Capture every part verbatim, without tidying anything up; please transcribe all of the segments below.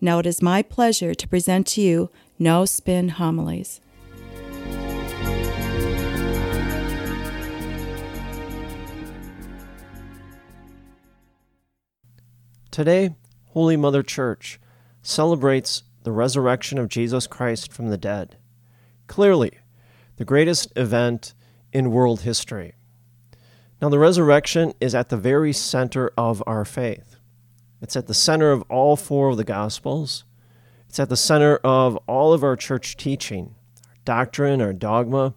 Now it is my pleasure to present to you No Spin Homilies. Today, Holy Mother Church celebrates the resurrection of Jesus Christ from the dead. Clearly, the greatest event in world history. Now, the resurrection is at the very center of our faith. It's at the center of all four of the Gospels. It's at the center of all of our church teaching, our doctrine, our dogma,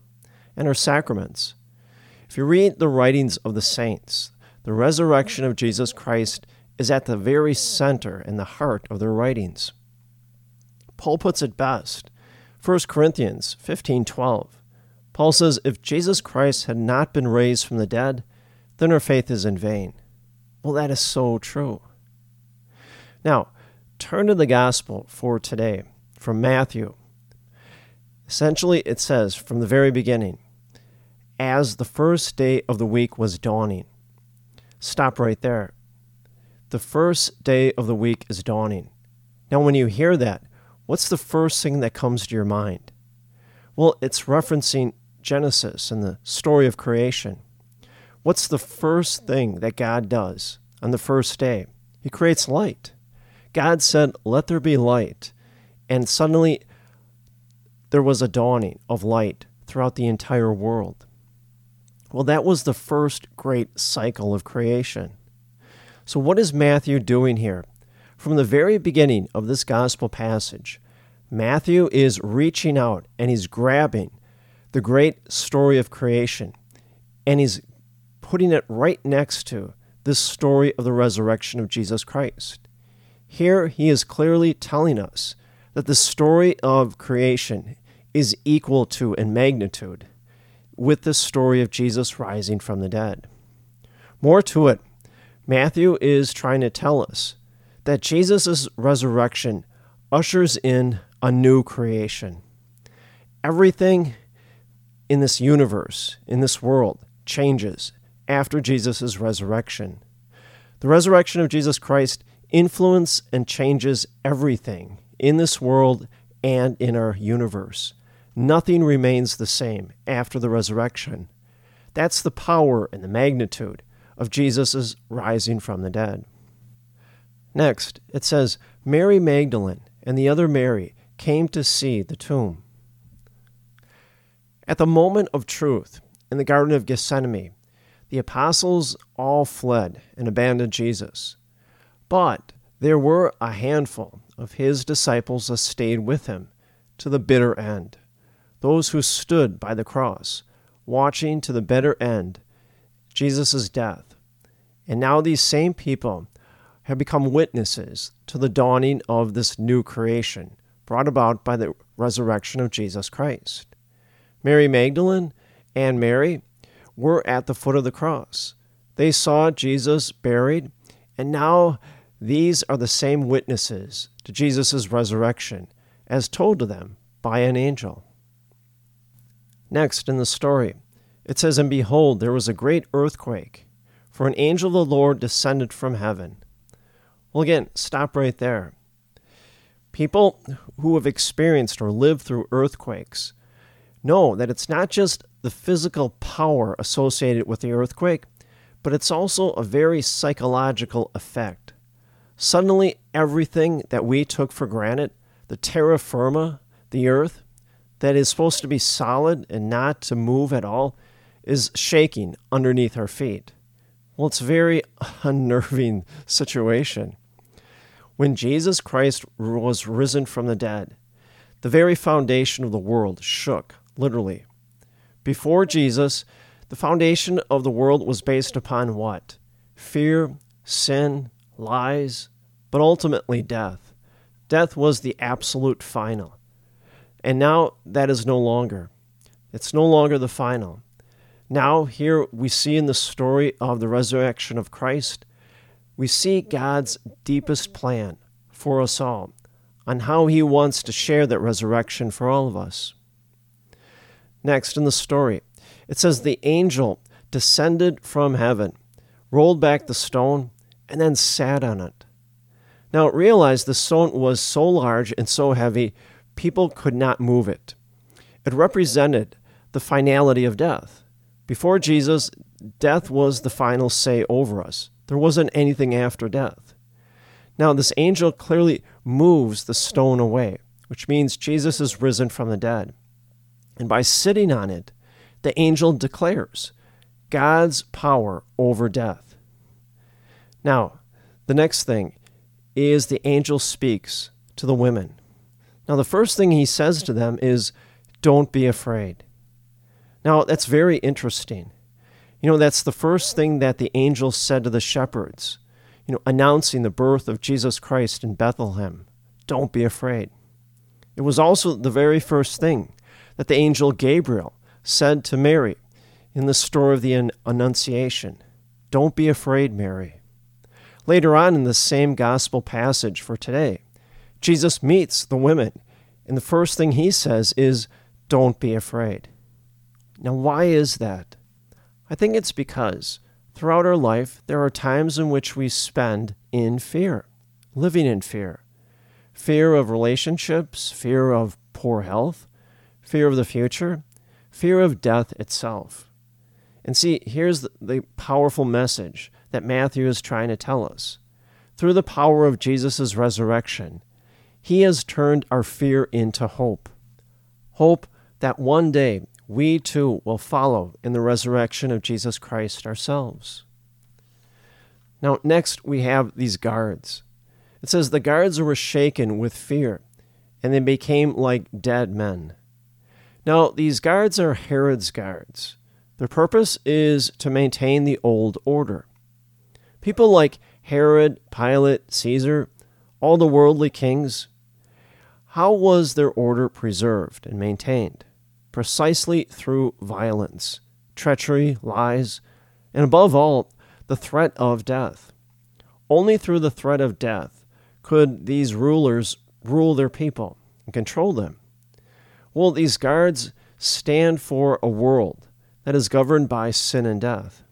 and our sacraments. If you read the writings of the saints, the resurrection of Jesus Christ is at the very center and the heart of their writings. Paul puts it best. First Corinthians fifteen twelve. Paul says, if Jesus Christ had not been raised from the dead, then our faith is in vain. Well, that is so true. Now, turn to the gospel for today from Matthew. Essentially, it says from the very beginning, as the first day of the week was dawning. Stop right there. The first day of the week is dawning. Now, when you hear that, what's the first thing that comes to your mind? Well, it's referencing Genesis and the story of creation. What's the first thing that God does on the first day? He creates light. God said, let there be light. And suddenly there was a dawning of light throughout the entire world. Well, that was the first great cycle of creation. So what is Matthew doing here? From the very beginning of this gospel passage, Matthew is reaching out and he's grabbing the great story of creation and he's putting it right next to this story of the resurrection of Jesus Christ. Here, he is clearly telling us that the story of creation is equal to in magnitude with the story of Jesus rising from the dead. More to it, Matthew is trying to tell us that Jesus' resurrection ushers in a new creation. Everything in this universe, in this world, changes after Jesus' resurrection. The resurrection of Jesus Christ influences and changes everything in this world and in our universe. Nothing remains the same after the resurrection. That's the power and the magnitude of Jesus' rising from the dead. Next, it says, Mary Magdalene and the other Mary came to see the tomb. At the moment of truth in the Garden of Gethsemane, the apostles all fled and abandoned Jesus. But there were a handful of his disciples that stayed with him to the bitter end, those who stood by the cross, watching to the bitter end Jesus' death. And now these same people have become witnesses to the dawning of this new creation brought about by the resurrection of Jesus Christ. Mary Magdalene and Mary were at the foot of the cross. They saw Jesus buried, and now these are the same witnesses to Jesus' resurrection as told to them by an angel. Next in the story, it says, and behold, there was a great earthquake, for an angel of the Lord descended from heaven. Well, again, stop right there. People who have experienced or lived through earthquakes know that it's not just the physical power associated with the earthquake, but it's also a very psychological effect. Suddenly, everything that we took for granted, the terra firma, the earth, that is supposed to be solid and not to move at all, is shaking underneath our feet. Well, it's a very unnerving situation. When Jesus Christ was risen from the dead, the very foundation of the world shook, literally. Before Jesus, the foundation of the world was based upon what? Fear, sin, lies, but ultimately death. Death was the absolute final. And now that is no longer. It's no longer the final. Now here we see in the story of the resurrection of Christ, we see God's deepest plan for us all on how he wants to share that resurrection for all of us. Next in the story, it says the angel descended from heaven, rolled back the stone, and then sat on it. Now realize the stone was so large and so heavy, people could not move it. It represented the finality of death. Before Jesus, death was the final say over us. There wasn't anything after death. Now, this angel clearly moves the stone away, which means Jesus is risen from the dead. And by sitting on it, the angel declares God's power over death. Now, the next thing is the angel speaks to the women. Now, the first thing he says to them is, "Don't be afraid." Now, that's very interesting. You know, that's the first thing that the angel said to the shepherds, you know, announcing the birth of Jesus Christ in Bethlehem. Don't be afraid. It was also the very first thing that the angel Gabriel said to Mary in the story of the Annunciation. Don't be afraid, Mary. Later on in the same gospel passage for today, Jesus meets the women, and the first thing he says is, "Don't be afraid." Now, why is that? I think it's because throughout our life, there are times in which we spend in fear, living in fear. Fear of relationships, fear of poor health, fear of the future, fear of death itself. And see, here's the powerful message that Matthew is trying to tell us. Through the power of Jesus' resurrection, he has turned our fear into hope. Hope that one day, we too will follow in the resurrection of Jesus Christ ourselves. Now, next we have these guards. It says, the guards were shaken with fear, and they became like dead men. Now, these guards are Herod's guards. Their purpose is to maintain the old order. People like Herod, Pilate, Caesar, all the worldly kings, how was their order preserved and maintained? Precisely through violence, treachery, lies, and above all, the threat of death. Only through the threat of death could these rulers rule their people and control them. Well, these guards stand for a world that is governed by sin and death.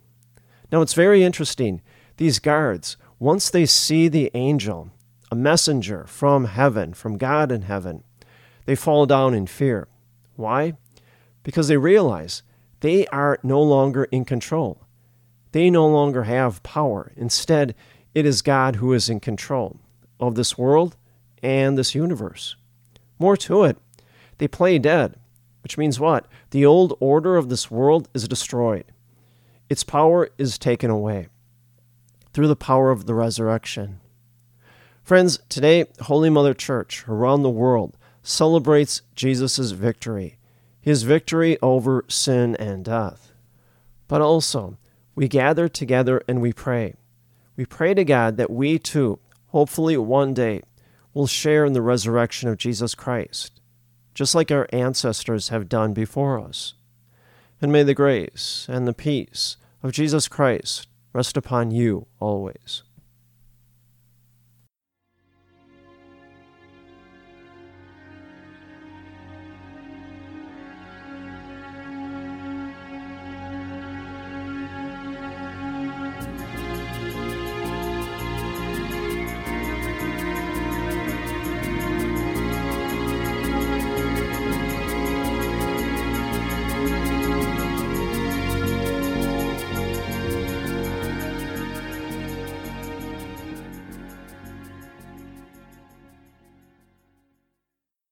Now, it's very interesting. These guards, once they see the angel, a messenger from heaven, from God in heaven, they fall down in fear. Why? Because they realize they are no longer in control. They no longer have power. Instead, it is God who is in control of this world and this universe. More to it, they play dead, which means what? The old order of this world is destroyed. Its power is taken away through the power of the resurrection. Friends, today, Holy Mother Church around the world celebrates Jesus' victory. His victory over sin and death. But also, we gather together and we pray. We pray to God that we too, hopefully one day, will share in the resurrection of Jesus Christ, just like our ancestors have done before us. And may the grace and the peace of Jesus Christ rest upon you always.